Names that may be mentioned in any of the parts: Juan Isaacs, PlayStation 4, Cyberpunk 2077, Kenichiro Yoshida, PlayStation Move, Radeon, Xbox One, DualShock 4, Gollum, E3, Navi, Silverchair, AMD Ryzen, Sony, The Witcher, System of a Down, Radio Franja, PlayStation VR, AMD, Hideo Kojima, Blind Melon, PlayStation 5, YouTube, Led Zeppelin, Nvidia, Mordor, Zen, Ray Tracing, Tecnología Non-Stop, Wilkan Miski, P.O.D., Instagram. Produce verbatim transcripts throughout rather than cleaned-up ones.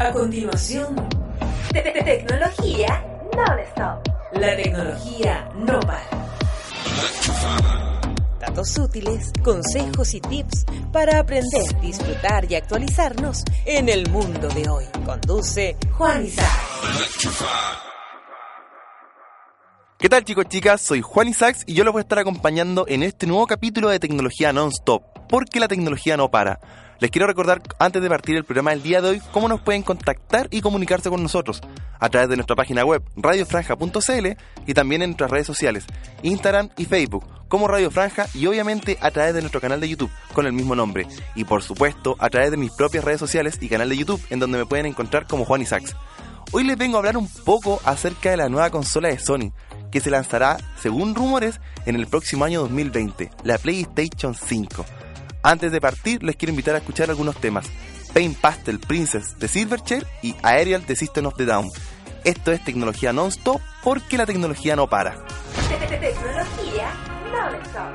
A continuación, te te tecnología non-stop. La tecnología no para. Datos útiles, consejos y tips para aprender, disfrutar y actualizarnos en el mundo de hoy. Conduce Juan Isaacs. ¿Qué tal, chicos, chicas? Soy Juan Isaacs y yo los voy a estar acompañando en este nuevo capítulo de Tecnología Non-Stop, porque la tecnología no para. Les quiero recordar, antes de partir el programa del día de hoy, cómo nos pueden contactar y comunicarse con nosotros a través de nuestra página web radio franja punto c l y también en nuestras redes sociales, Instagram y Facebook, como Radio Franja, y obviamente a través de nuestro canal de YouTube con el mismo nombre, y por supuesto a través de mis propias redes sociales y canal de YouTube, en donde me pueden encontrar como Juan Isaacs. Hoy les vengo a hablar un poco acerca de la nueva consola de Sony, que se lanzará, según rumores, en el próximo año dos mil veinte, la PlayStation cinco. Antes de partir, les quiero invitar a escuchar algunos temas: Paint Pastel Princess de Silverchair y Aerial de System of a Down. Esto es tecnología non-stop, porque la tecnología no para. Tecnología non-stop.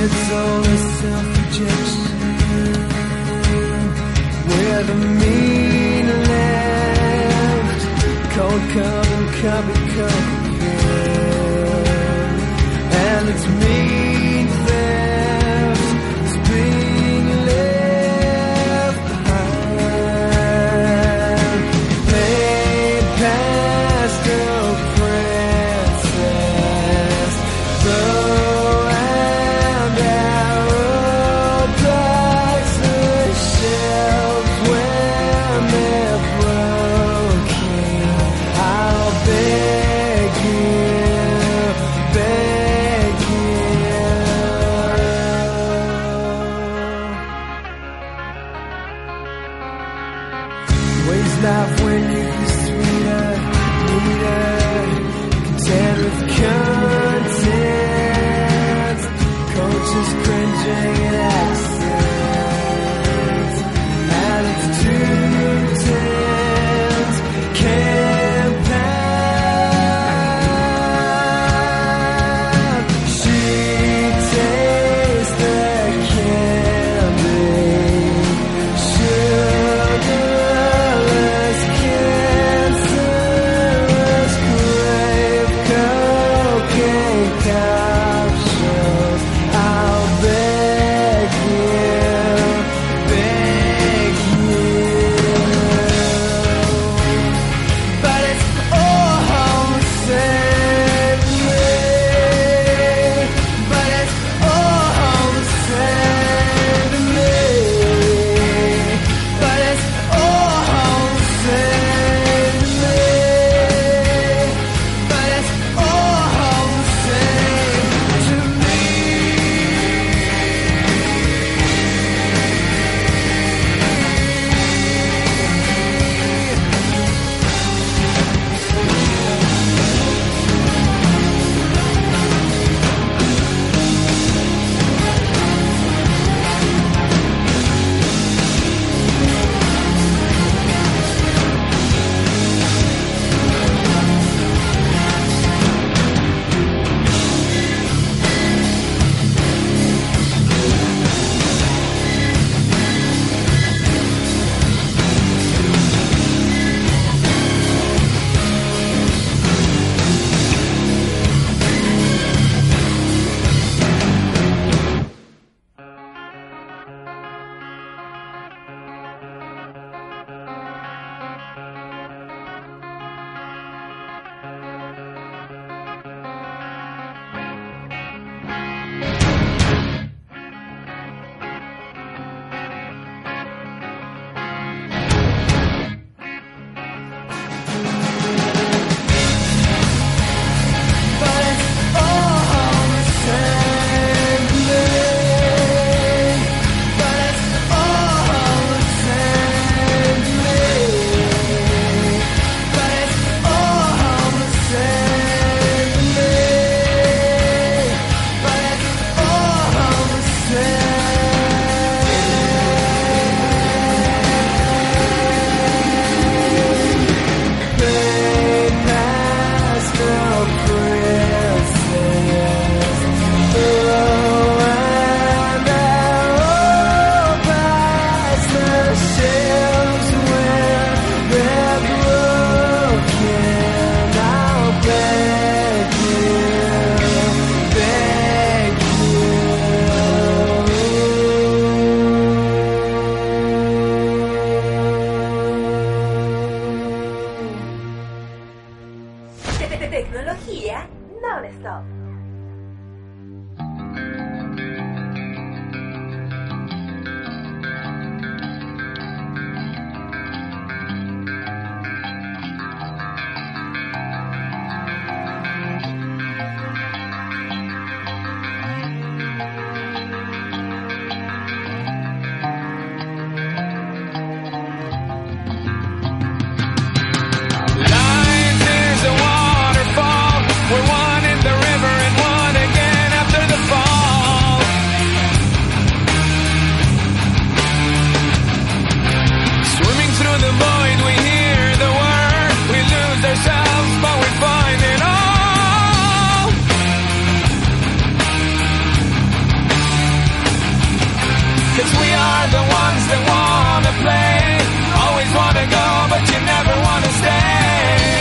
It's all a self-rejection, where the meaning left, cold cup and cubby cup, yeah. And it's mean theft is being left behind. Play past the princess, the I'll be that wanna play, always wanna go, but you never wanna stay.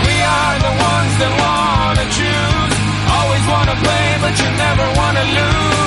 We are the ones that wanna choose, always wanna play, but you never wanna lose.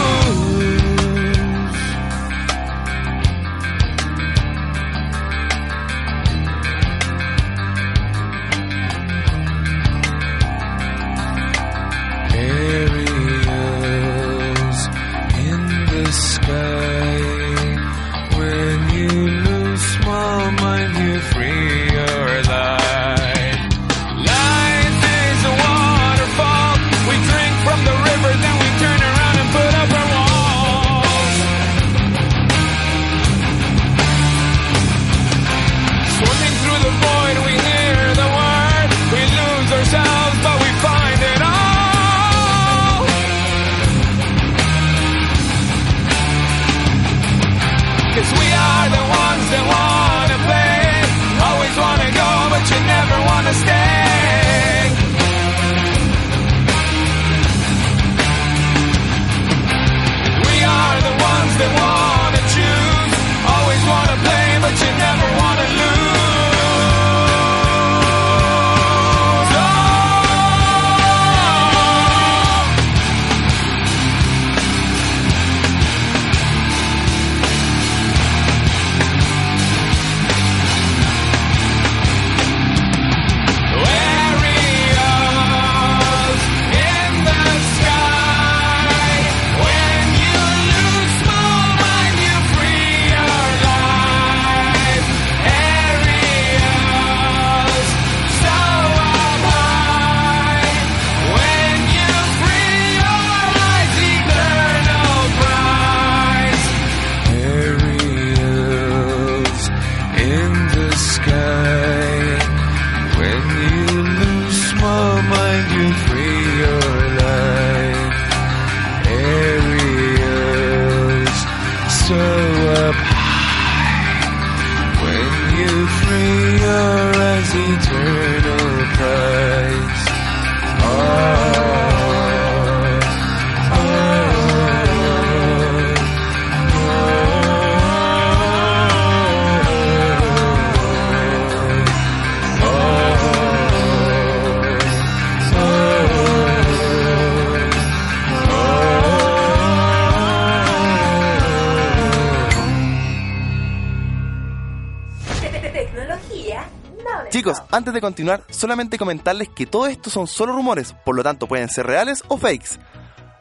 Antes de continuar, solamente comentarles que todo esto son solo rumores, por lo tanto pueden ser reales o fakes.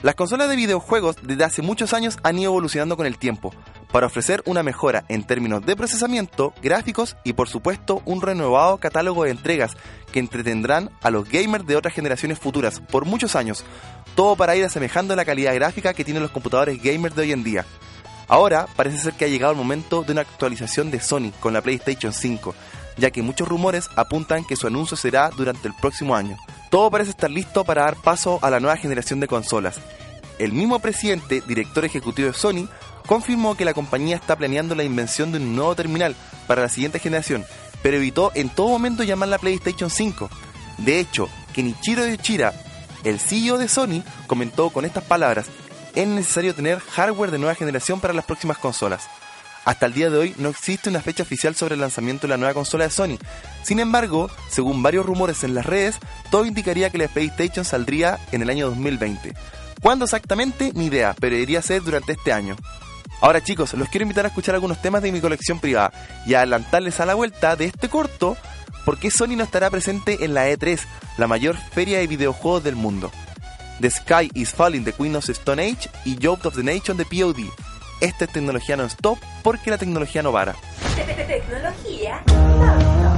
Las consolas de videojuegos desde hace muchos años han ido evolucionando con el tiempo, para ofrecer una mejora en términos de procesamiento, gráficos y por supuesto un renovado catálogo de entregas que entretendrán a los gamers de otras generaciones futuras por muchos años, todo para ir asemejando la calidad gráfica que tienen los computadores gamers de hoy en día. Ahora parece ser que ha llegado el momento de una actualización de Sony con la PlayStation cinco, ya que muchos rumores apuntan que su anuncio será durante el próximo año. Todo parece estar listo para dar paso a la nueva generación de consolas. El mismo presidente, director ejecutivo de Sony, confirmó que la compañía está planeando la invención de un nuevo terminal para la siguiente generación, pero evitó en todo momento llamarla PlayStation cinco. De hecho, Kenichiro Yoshida, el C E O de Sony, comentó con estas palabras: es necesario tener hardware de nueva generación para las próximas consolas. Hasta el día de hoy no existe una fecha oficial sobre el lanzamiento de la nueva consola de Sony. Sin embargo, según varios rumores en las redes, todo indicaría que la PlayStation saldría en el año dos mil veinte. ¿Cuándo exactamente? Ni idea, pero debería ser durante este año. Ahora chicos, los quiero invitar a escuchar algunos temas de mi colección privada y a adelantarles a la vuelta de este corto por qué Sony no estará presente en la E tres, la mayor feria de videojuegos del mundo. The Sky is Falling de Queens of the Stone Age y Youth of the Nation de P O D Esta es Tecnología Non-Stop, porque la tecnología no para. Tecnología Non-Stop.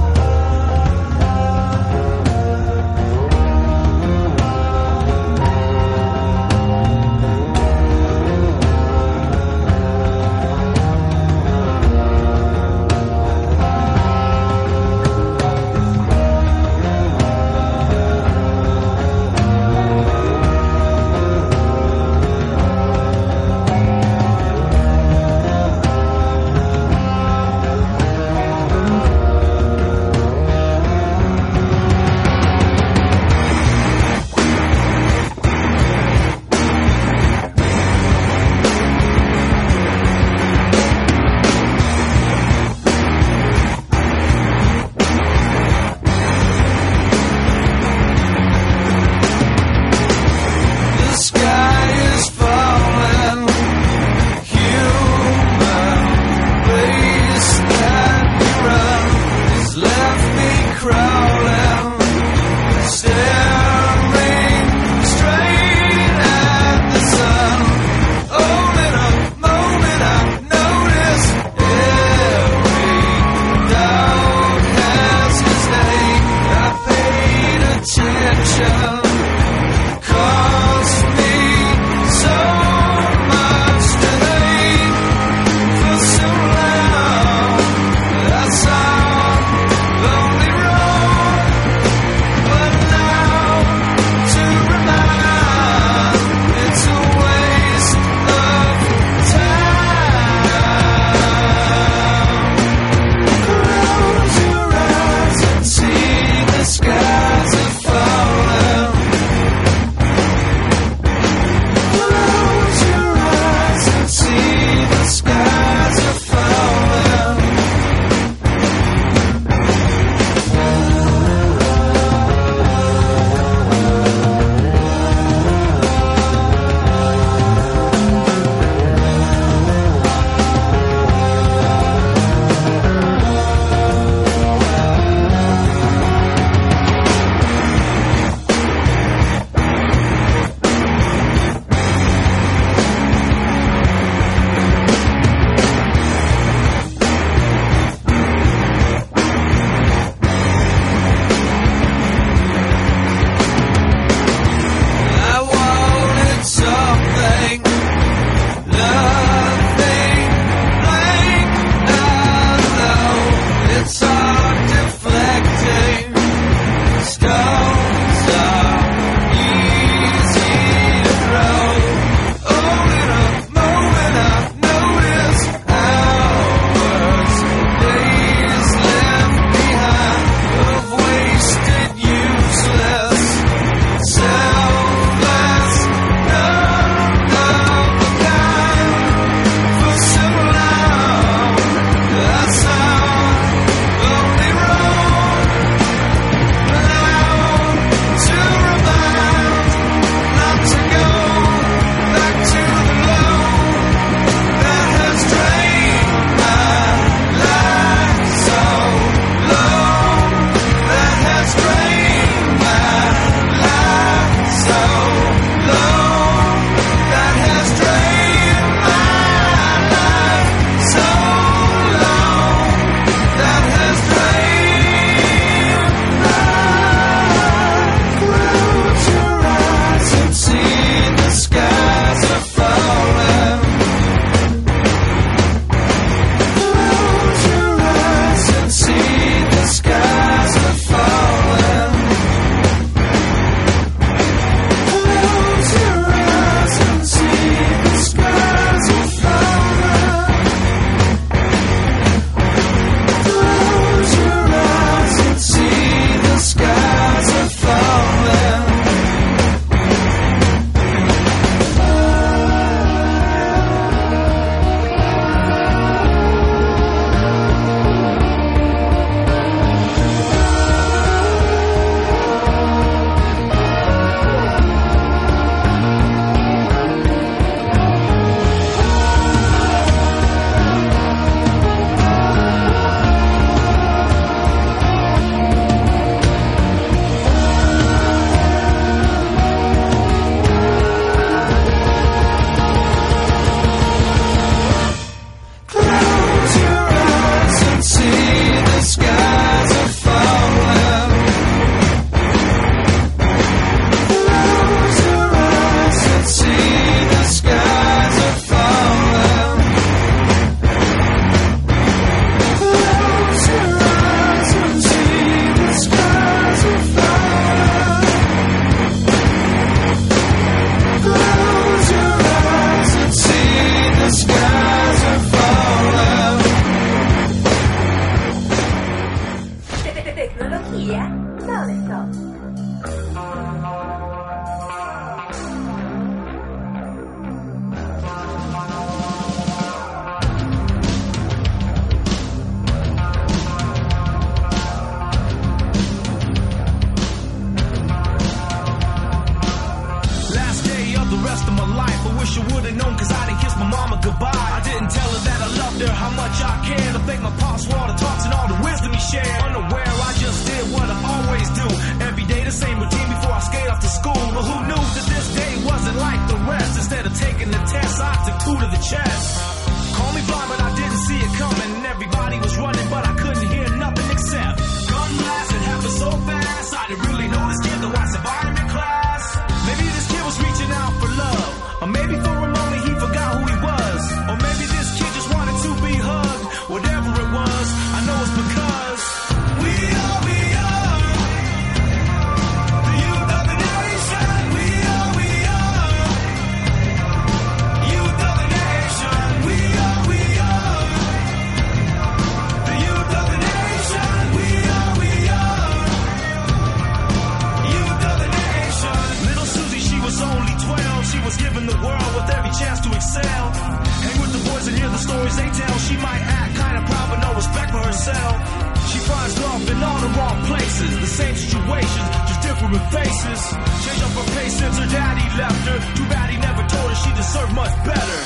in all the wrong places. The same situations, just different faces. Changed up her pace since her daddy left her. Too bad he never told her she deserved much better.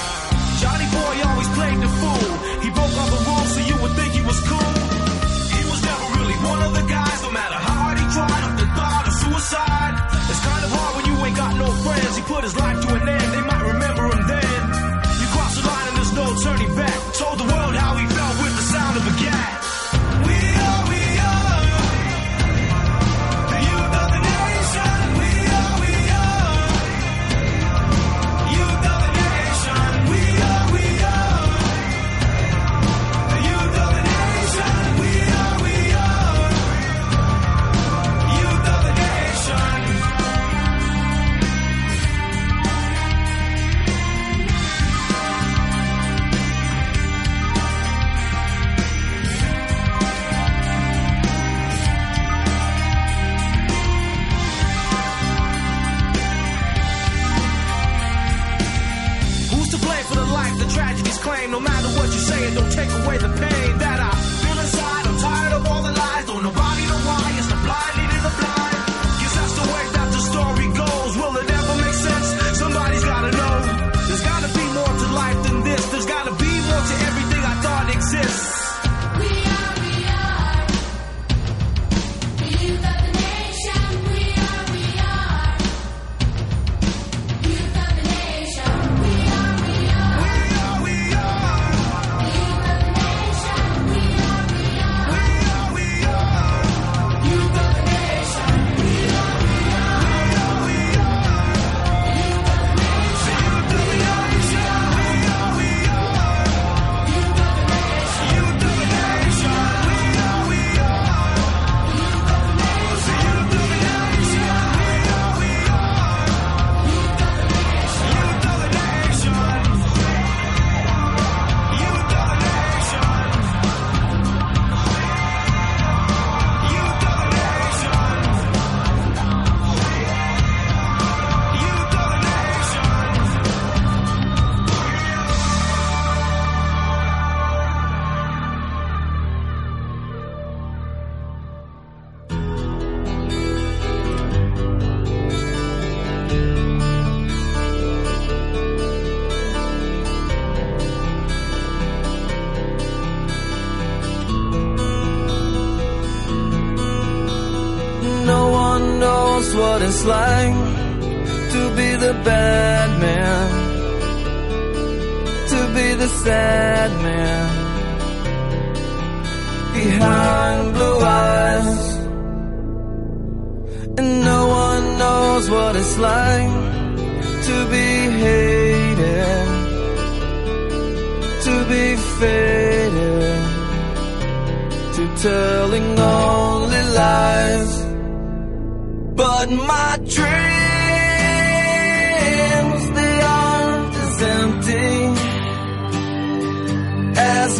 Johnny boy always played the fool. He broke all the rules so you would think he was cool. He was never really one of the guys. No matter how hard he tried, up the thought of suicide. It's kind of hard when you ain't got no friends. He put his life to an end, they might remember him then. You cross the line and there's no turning back. Told the world how he felt with the sound of a gat. No matter what you say, it don't take away the pain that I feel inside. I'm tired of all the lies, don't nobody know why. It's the blind leading the blind. Guess that's the way that the story goes. Will it ever make sense? Somebody's gotta know. There's gotta be more to life than this. There's gotta be more to everything I thought exists. It's like to be the bad man, to be the sad man, behind blue eyes. And no one knows what it's like to be hated, to be faded, to telling only lies. But my dreams, they aren't as empty as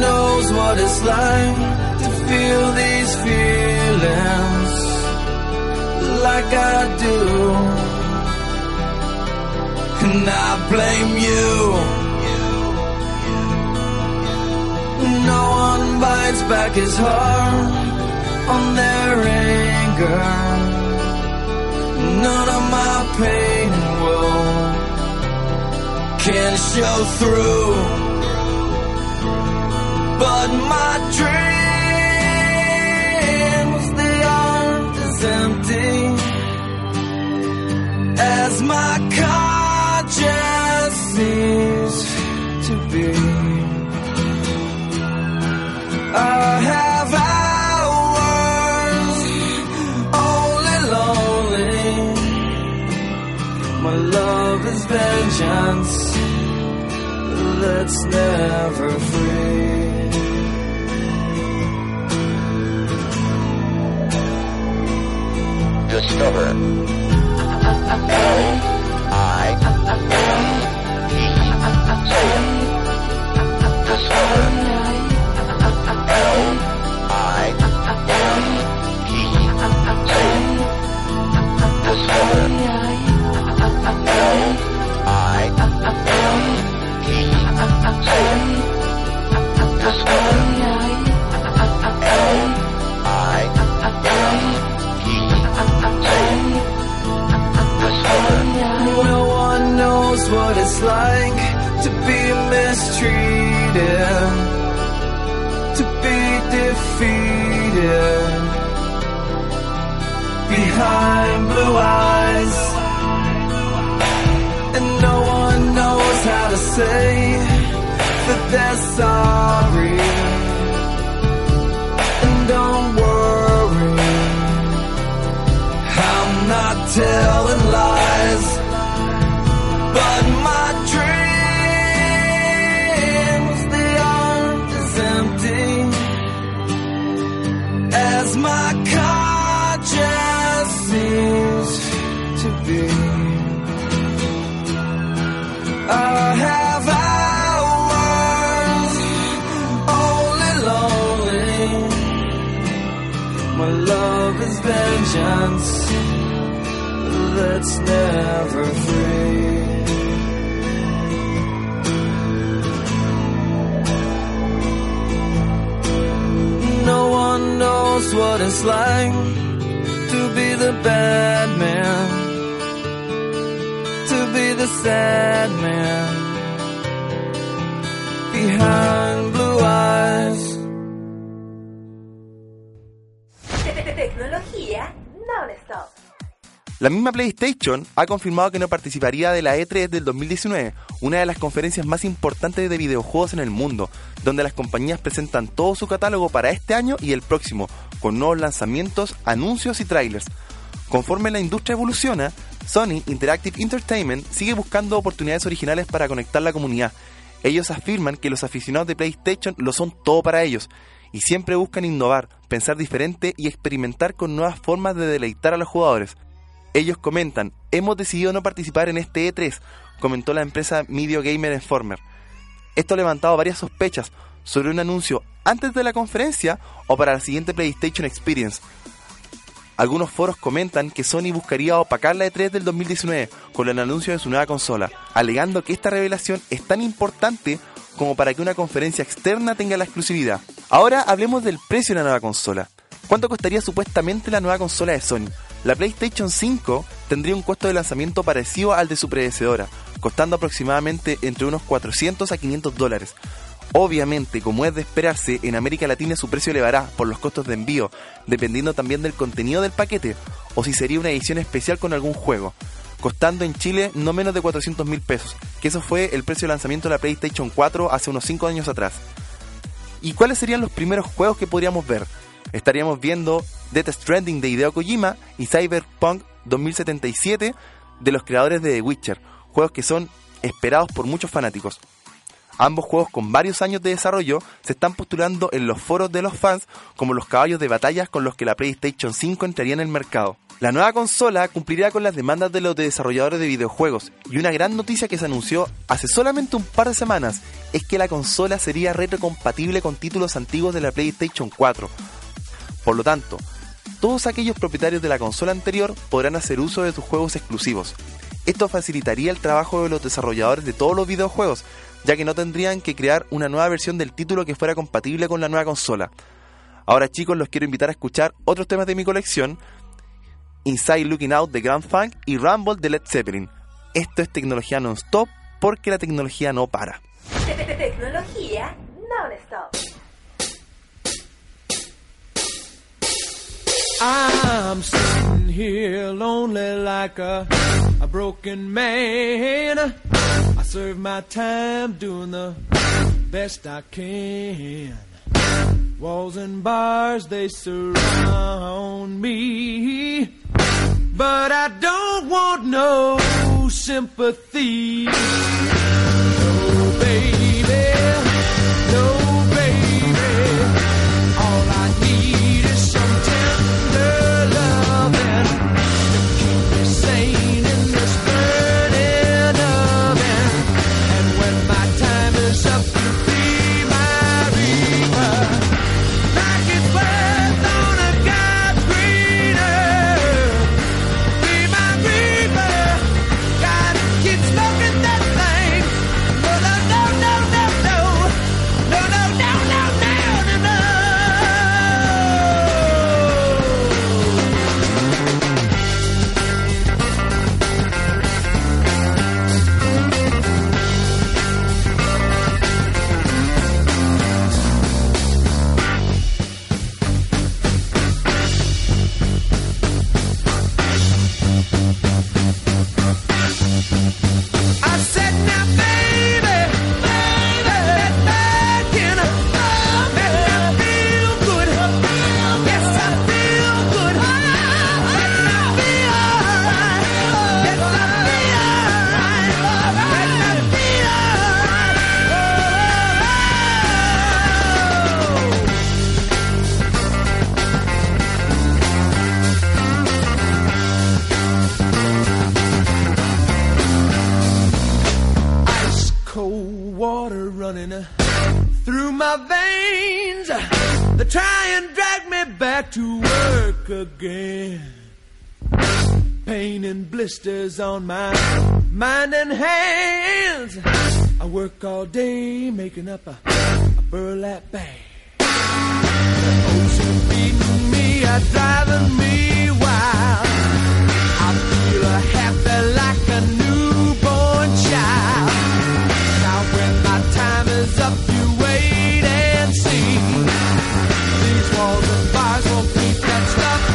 Knows what it's like to feel these feelings like I do, and I blame you. No one bites back his heart on their anger. None of my pain and woe can show through. But my dreams, they aren't as empty as my conscience seems to be. I have hours only lonely. My love is vengeance that's never free. Discover. L I T. Say it. Discover. L I T. Say it. Discover. L I T. Say it. Discover. What it's like to be mistreated, to be defeated, behind blue eyes, and no one knows how to say that they're sorry. And don't worry, I'm not telling lies. But my dreams, they aren't as empty as my conscience seems to be. I have hours only lonely. My love is vengeance that's never free. No one knows what it's like to be the bad man, to be the sad man, behind blue eyes. Tecnología Non-Stop. La misma PlayStation ha confirmado que no participaría de la E tres del dos mil diecinueve, una de las conferencias más importantes de videojuegos en el mundo, donde las compañías presentan todo su catálogo para este año y el próximo, con nuevos lanzamientos, anuncios y trailers. Conforme la industria evoluciona, Sony Interactive Entertainment sigue buscando oportunidades originales para conectar la comunidad. Ellos afirman que los aficionados de PlayStation lo son todo para ellos, y siempre buscan innovar, pensar diferente y experimentar con nuevas formas de deleitar a los jugadores. Ellos comentan: hemos decidido no participar en este E tres, comentó la empresa Video Gamer Informer. Esto ha levantado varias sospechas sobre un anuncio antes de la conferencia o para la siguiente PlayStation Experience. Algunos foros comentan que Sony buscaría opacar la E tres del dos mil diecinueve con el anuncio de su nueva consola, alegando que esta revelación es tan importante como para que una conferencia externa tenga la exclusividad. Ahora hablemos del precio de la nueva consola. ¿Cuánto costaría supuestamente la nueva consola de Sony? La PlayStation cinco tendría un costo de lanzamiento parecido al de su predecesora, costando aproximadamente entre unos cuatrocientos a quinientos dólares. Obviamente, como es de esperarse, en América Latina su precio elevará por los costos de envío, dependiendo también del contenido del paquete, o si sería una edición especial con algún juego, costando en Chile no menos de cuatrocientos mil pesos, que eso fue el precio de lanzamiento de la PlayStation cuatro hace unos cinco años atrás. ¿Y cuáles serían los primeros juegos que podríamos ver? Estaríamos viendo Death Stranding de Hideo Kojima y Cyberpunk dos mil setenta y siete de los creadores de The Witcher, juegos que son esperados por muchos fanáticos. Ambos juegos, con varios años de desarrollo, se están postulando en los foros de los fans como los caballos de batallas con los que la PlayStation cinco entraría en el mercado. La nueva consola cumplirá con las demandas de los desarrolladores de videojuegos, y una gran noticia que se anunció hace solamente un par de semanas es que la consola sería retrocompatible con títulos antiguos de la PlayStation cuatro. Por lo tanto, todos aquellos propietarios de la consola anterior podrán hacer uso de sus juegos exclusivos. Esto facilitaría el trabajo de los desarrolladores de todos los videojuegos, ya que no tendrían que crear una nueva versión del título que fuera compatible con la nueva consola. Ahora, chicos, los quiero invitar a escuchar otros temas de mi colección: Inside Looking Out de Grand Funk y Rumble de Led Zeppelin. Esto es tecnología non-stop, porque la tecnología no para. Tecnología non-stop. I'm sitting here lonely like a, a broken man. I serve my time doing the best I can. Walls and bars, they surround me, but I don't want no sympathy. No, baby. Love On my mind and hands, I work all day making up a, a burlap bag. The ocean beating me, are driving me wild. I feel a happy like a newborn child. Now when my time is up, you wait and see. These walls and bars won't keep that stuff.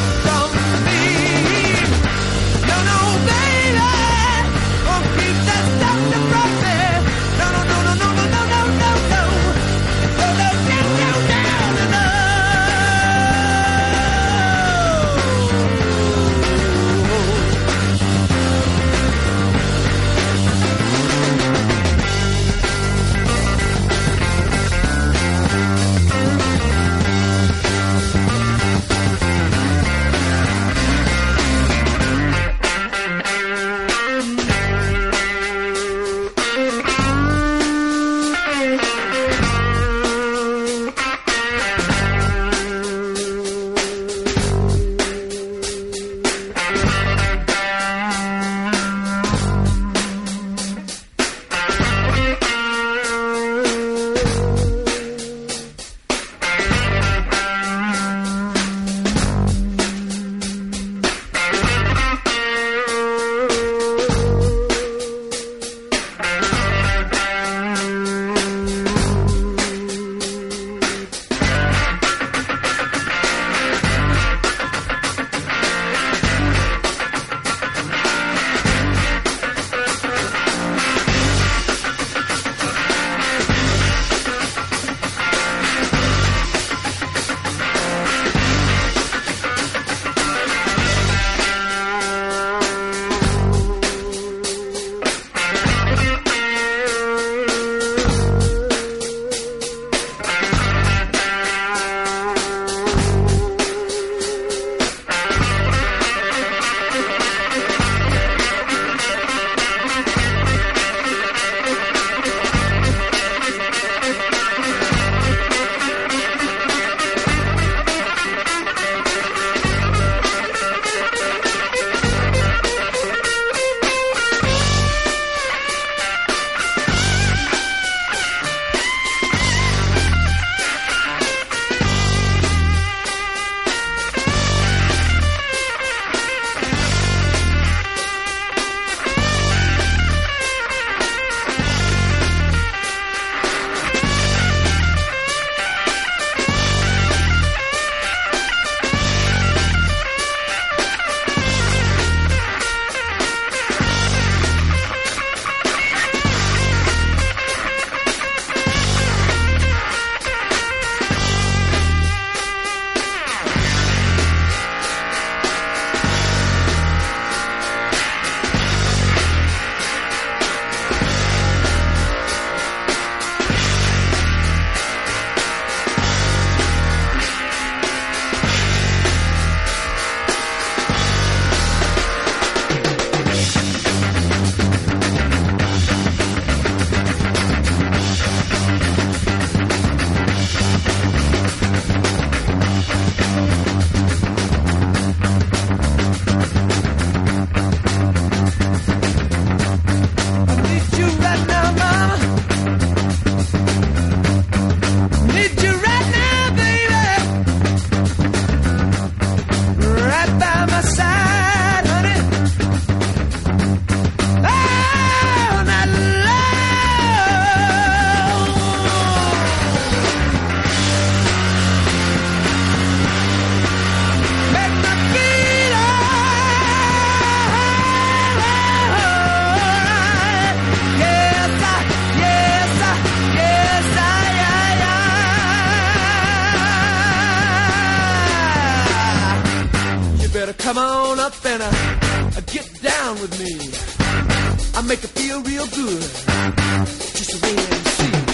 with me. I make her feel real good. Just wait and see.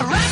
All right.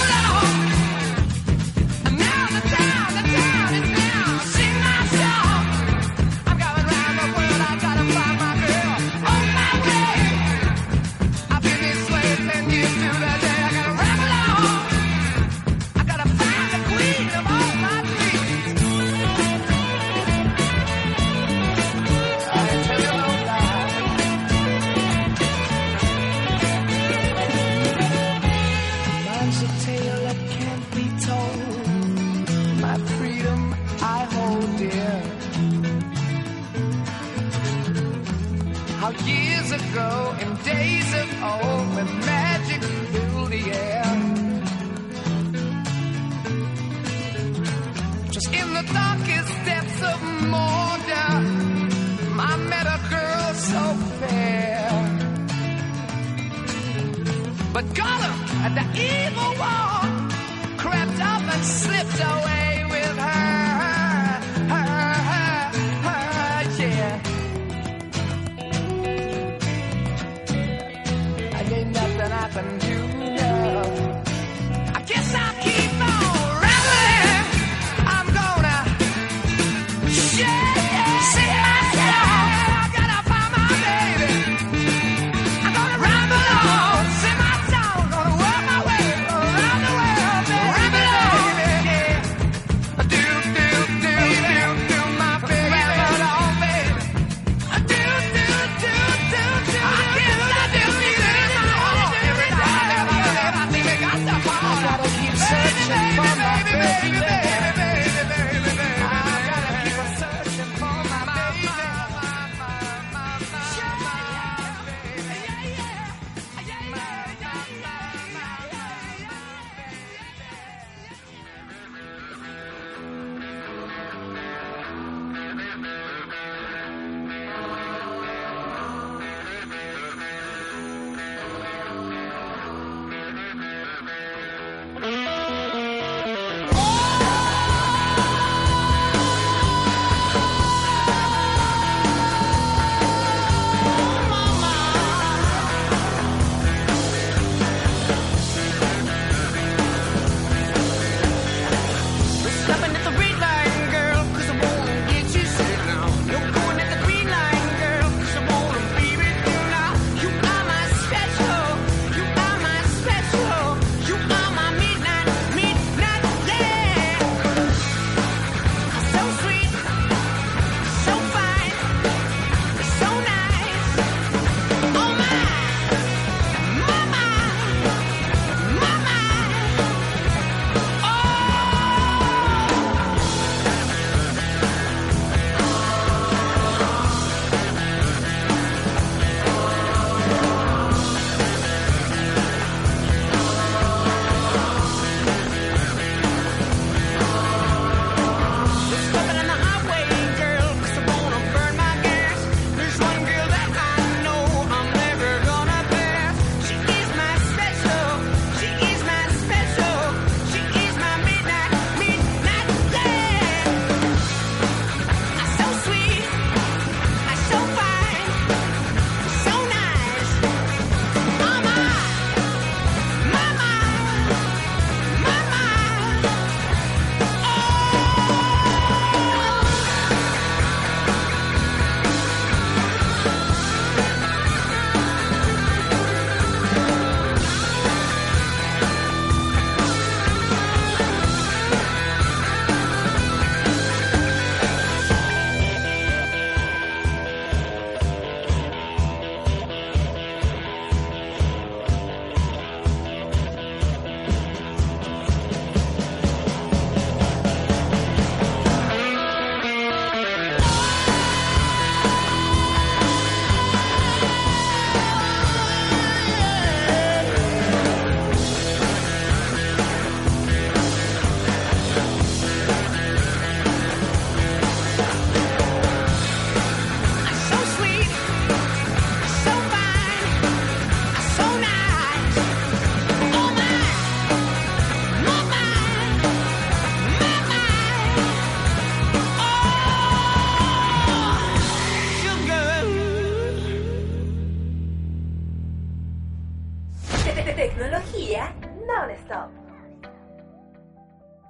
Texas. In the darkest depths of Mordor, I met a girl so fair. But Gollum and the evil one crept up and slipped away with her, her, her, her, yeah. And ain't nothing I can do now. I guess I'll keep on.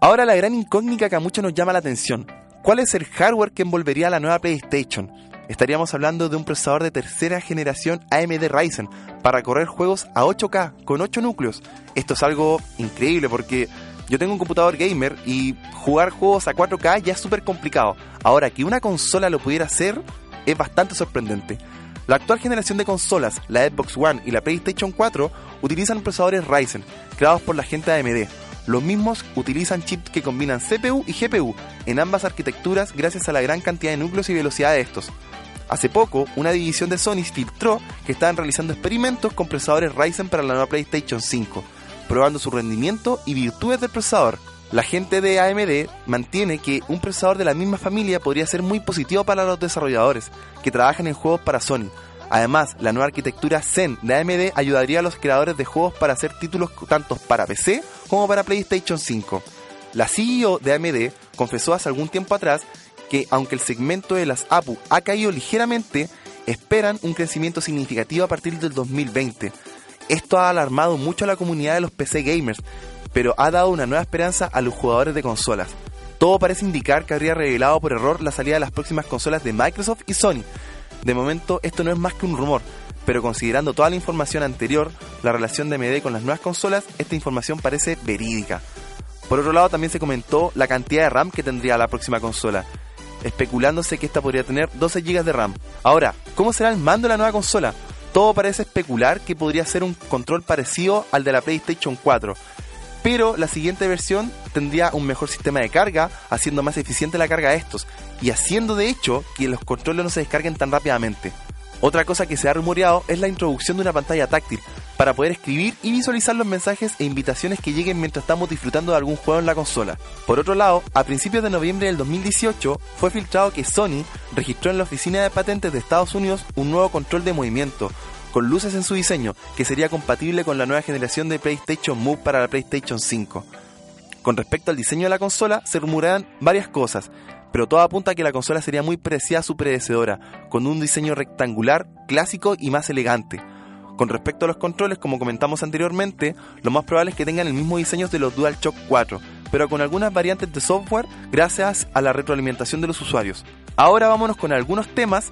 Ahora la gran incógnita que a muchos nos llama la atención. ¿Cuál es el hardware que envolvería a la nueva PlayStation? Estaríamos hablando de un procesador de tercera generación A M D Ryzen para correr juegos a ocho K con ocho núcleos. Esto es algo increíble porque yo tengo un computador gamer y jugar juegos a cuatro K ya es súper complicado. Ahora que una consola lo pudiera hacer es bastante sorprendente. La actual generación de consolas, la Xbox One y la PlayStation cuatro, utilizan procesadores Ryzen creados por la gente de A M D. Los mismos utilizan chips que combinan C P U y G P U en ambas arquitecturas gracias a la gran cantidad de núcleos y velocidad de estos. Hace poco, una división de Sony filtró que estaban realizando experimentos con procesadores Ryzen para la nueva PlayStation cinco, probando su rendimiento y virtudes del procesador. La gente de A M D mantiene que un procesador de la misma familia podría ser muy positivo para los desarrolladores que trabajan en juegos para Sony. Además, la nueva arquitectura Zen de A M D ayudaría a los creadores de juegos para hacer títulos tanto para P C como para PlayStation cinco. La C E O de A M D confesó hace algún tiempo atrás que, aunque el segmento de las A P U ha caído ligeramente, esperan un crecimiento significativo a partir del dos mil veinte. Esto ha alarmado mucho a la comunidad de los P C gamers, pero ha dado una nueva esperanza a los jugadores de consolas. Todo parece indicar que habría revelado por error la salida de las próximas consolas de Microsoft y Sony. De momento, esto no es más que un rumor, pero considerando toda la información anterior, la relación de A M D con las nuevas consolas, esta información parece verídica. Por otro lado, también se comentó la cantidad de RAM que tendría la próxima consola, especulándose que esta podría tener doce gigas de RAM. Ahora, ¿cómo será el mando de la nueva consola? Todo parece especular que podría ser un control parecido al de la PlayStation cuatro, pero la siguiente versión tendría un mejor sistema de carga, haciendo más eficiente la carga de estos, y haciendo de hecho que los controles no se descarguen tan rápidamente. Otra cosa que se ha rumoreado es la introducción de una pantalla táctil, para poder escribir y visualizar los mensajes e invitaciones que lleguen mientras estamos disfrutando de algún juego en la consola. Por otro lado, a principios de noviembre del dos mil dieciocho, fue filtrado que Sony registró en la Oficina de Patentes de Estados Unidos un nuevo control de movimiento, con luces en su diseño, que sería compatible con la nueva generación de PlayStation Move para la PlayStation cinco. Con respecto al diseño de la consola, se rumorean varias cosas, pero todo apunta a que la consola sería muy parecida a su predecesora, con un diseño rectangular, clásico y más elegante. Con respecto a los controles, como comentamos anteriormente, lo más probable es que tengan el mismo diseño de los DualShock cuatro, pero con algunas variantes de software gracias a la retroalimentación de los usuarios. Ahora vámonos con algunos temas,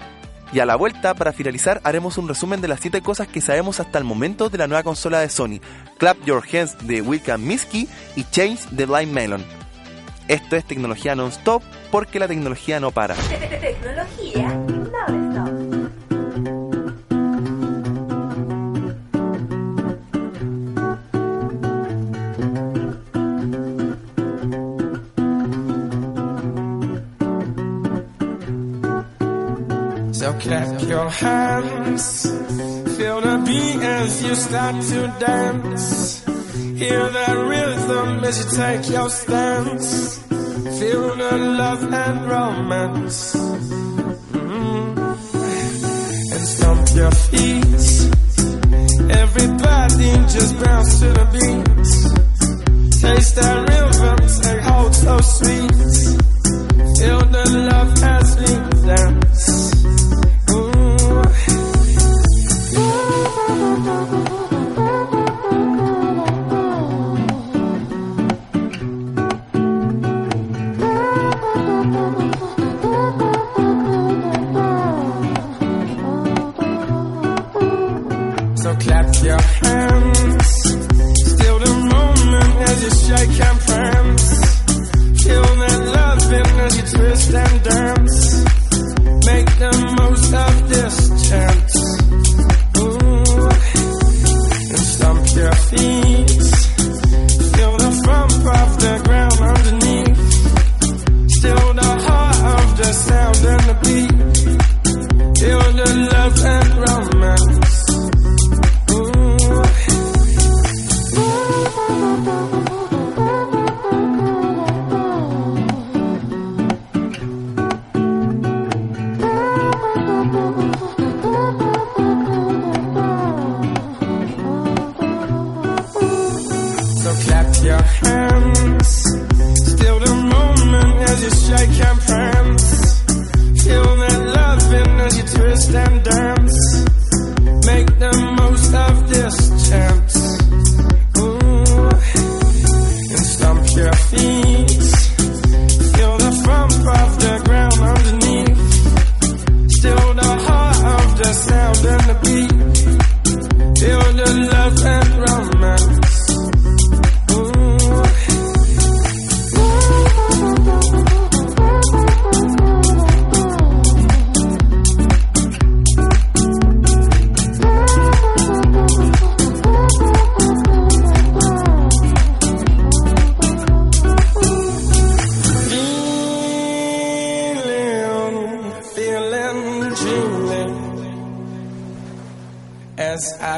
y a la vuelta, para finalizar, haremos un resumen de las siete cosas que sabemos hasta el momento de la nueva consola de Sony, Clap Your Hands de Wilkan Miski y Change de Blind Melon. Esto es Tecnología Non-Stop, porque la tecnología no para. Tecnología Non-Stop. So clap your hands, feel the beat as you start to dance. Hear the rhythm as you take your stance. Feel the love and romance. Mm-hmm. And stomp your feet. Everybody just bounce to the beat. Taste that rhythm, take hold so sweet. Feel the love as we dance.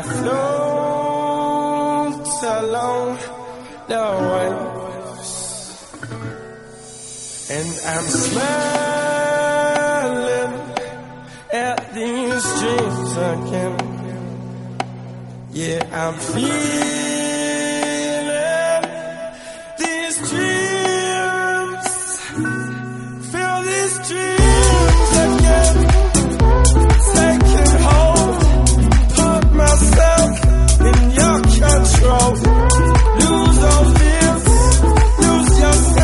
Float along the waves, And I'm smiling at these dreams again. Yeah, I'm feeling these dreams. Feel these dreams again. Taking hold, put myself in your control. Lose all fears, lose yourself.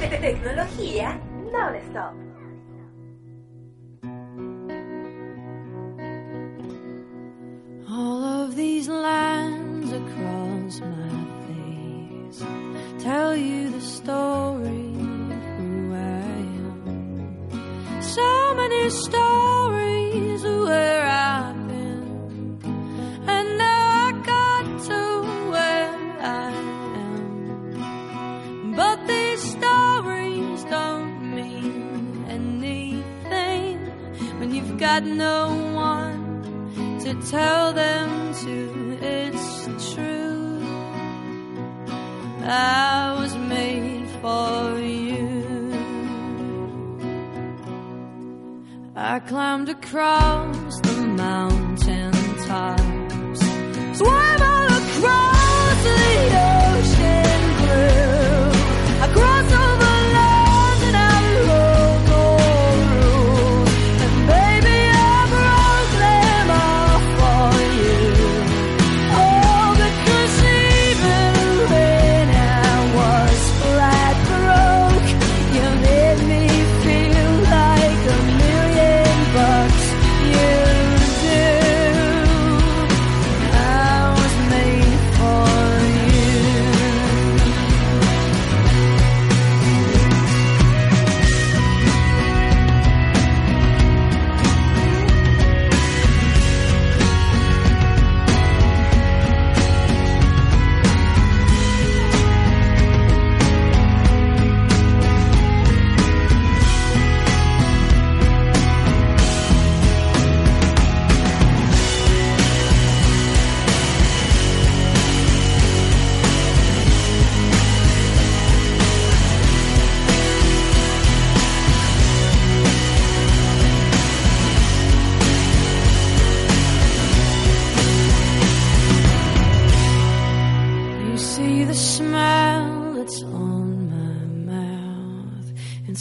Tecnología Non-Stop. All of these lines across my face tell you the story of who I am. So many stories of where I've been, and now I got to where I am. But these stories don't mean anything when you've got no one to tell them to, it's true. I was made for you. I climbed across the mountain tops, swam all across the ocean blue, across over land and I rode.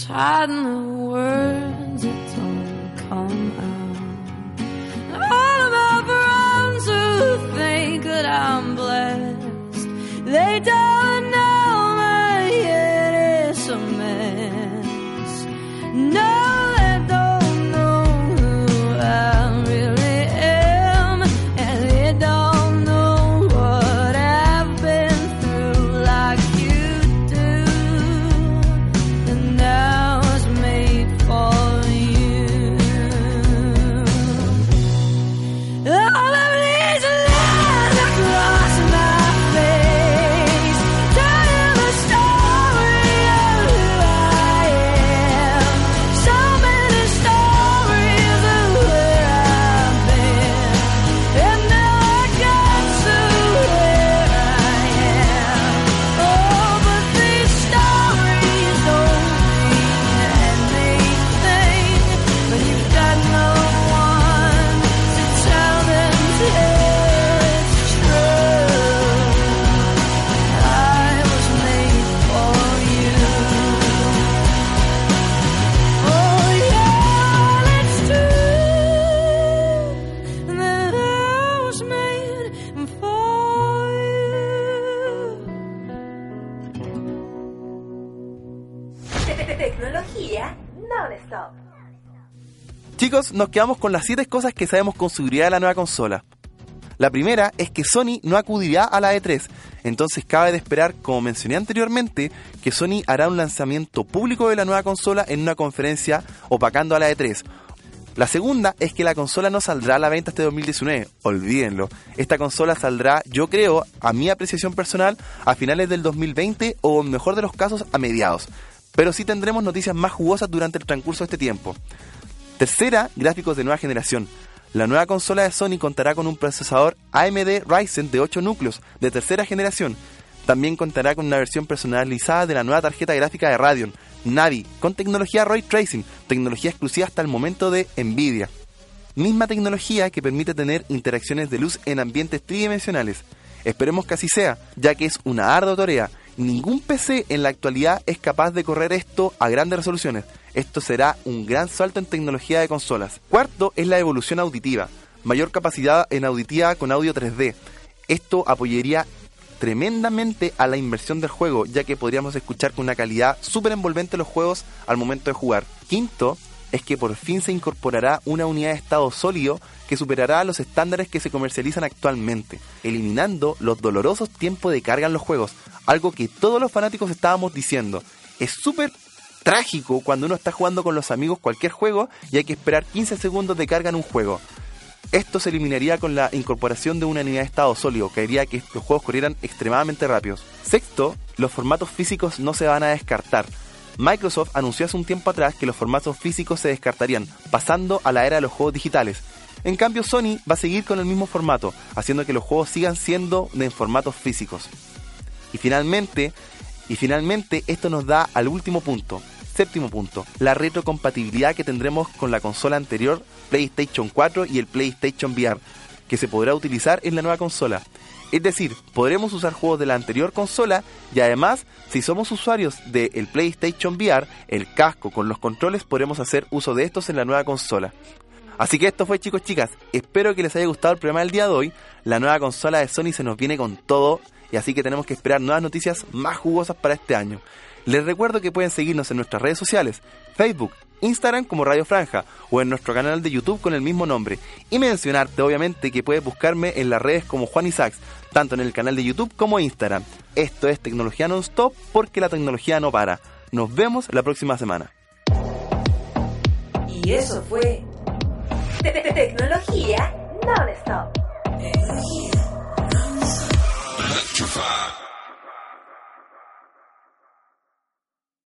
Hiding the words that don't come out. All of my friends who think that I'm blessed, they don't know my head is a mess. No, they don't know who I really am, and they don't know what I've been through like you do. And now chicos, nos quedamos con las siete cosas que sabemos con seguridad de la nueva consola. La primera es que Sony no acudirá a la E tres, entonces cabe de esperar, como mencioné anteriormente, que Sony hará un lanzamiento público de la nueva consola en una conferencia opacando a la E tres. La segunda es que la consola no saldrá a la venta este dos mil diecinueve, olvídenlo. Esta consola saldrá, yo creo, a mi apreciación personal, a finales del dos mil veinte o, en mejor de los casos, a mediados. Pero sí tendremos noticias más jugosas durante el transcurso de este tiempo. Tercera, gráficos de nueva generación. La nueva consola de Sony contará con un procesador A M D Ryzen de ocho núcleos de tercera generación. También contará con una versión personalizada de la nueva tarjeta gráfica de Radeon, Navi, con tecnología Ray Tracing, tecnología exclusiva hasta el momento de Nvidia. Misma tecnología que permite tener interacciones de luz en ambientes tridimensionales. Esperemos que así sea, ya que es una ardua tarea. Ningún P C en la actualidad es capaz de correr esto a grandes resoluciones. Esto será un gran salto en tecnología de consolas. Cuarto es la evolución auditiva. Mayor capacidad en auditiva con audio tres D. Esto apoyaría tremendamente a la inversión del juego, ya que podríamos escuchar con una calidad súper envolvente los juegos al momento de jugar. Quinto, es que por fin se incorporará una unidad de estado sólido que superará los estándares que se comercializan actualmente, eliminando los dolorosos tiempos de carga en los juegos, algo que todos los fanáticos estábamos diciendo. Es súper trágico cuando uno está jugando con los amigos cualquier juego y hay que esperar quince segundos de carga en un juego. Esto se eliminaría con la incorporación de una unidad de estado sólido, que haría que los juegos corrieran extremadamente rápidos. Sexto, los formatos físicos no se van a descartar. Microsoft anunció hace un tiempo atrás que los formatos físicos se descartarían, pasando a la era de los juegos digitales. En cambio, Sony va a seguir con el mismo formato, haciendo que los juegos sigan siendo en formatos físicos. Y finalmente, y finalmente esto nos da al último punto. Séptimo punto, la retrocompatibilidad que tendremos con la consola anterior, PlayStation cuatro y el PlayStation V R, que se podrá utilizar en la nueva consola. Es decir, podremos usar juegos de la anterior consola y además, si somos usuarios del PlayStation V R, el casco con los controles podremos hacer uso de estos en la nueva consola. Así que esto fue, chicos, chicas. Espero que les haya gustado el programa del día de hoy. La nueva consola de Sony se nos viene con todo y así que tenemos que esperar nuevas noticias más jugosas para este año. Les recuerdo que pueden seguirnos en nuestras redes sociales, Facebook, Instagram como Radio Franja o en nuestro canal de YouTube con el mismo nombre, y mencionarte obviamente que puedes buscarme en las redes como Juan Isaacs, tanto en el canal de YouTube como Instagram. Esto es Tecnología Non-Stop, porque la tecnología no para. Nos vemos la próxima semana. Y eso fue Tecnología Non-Stop.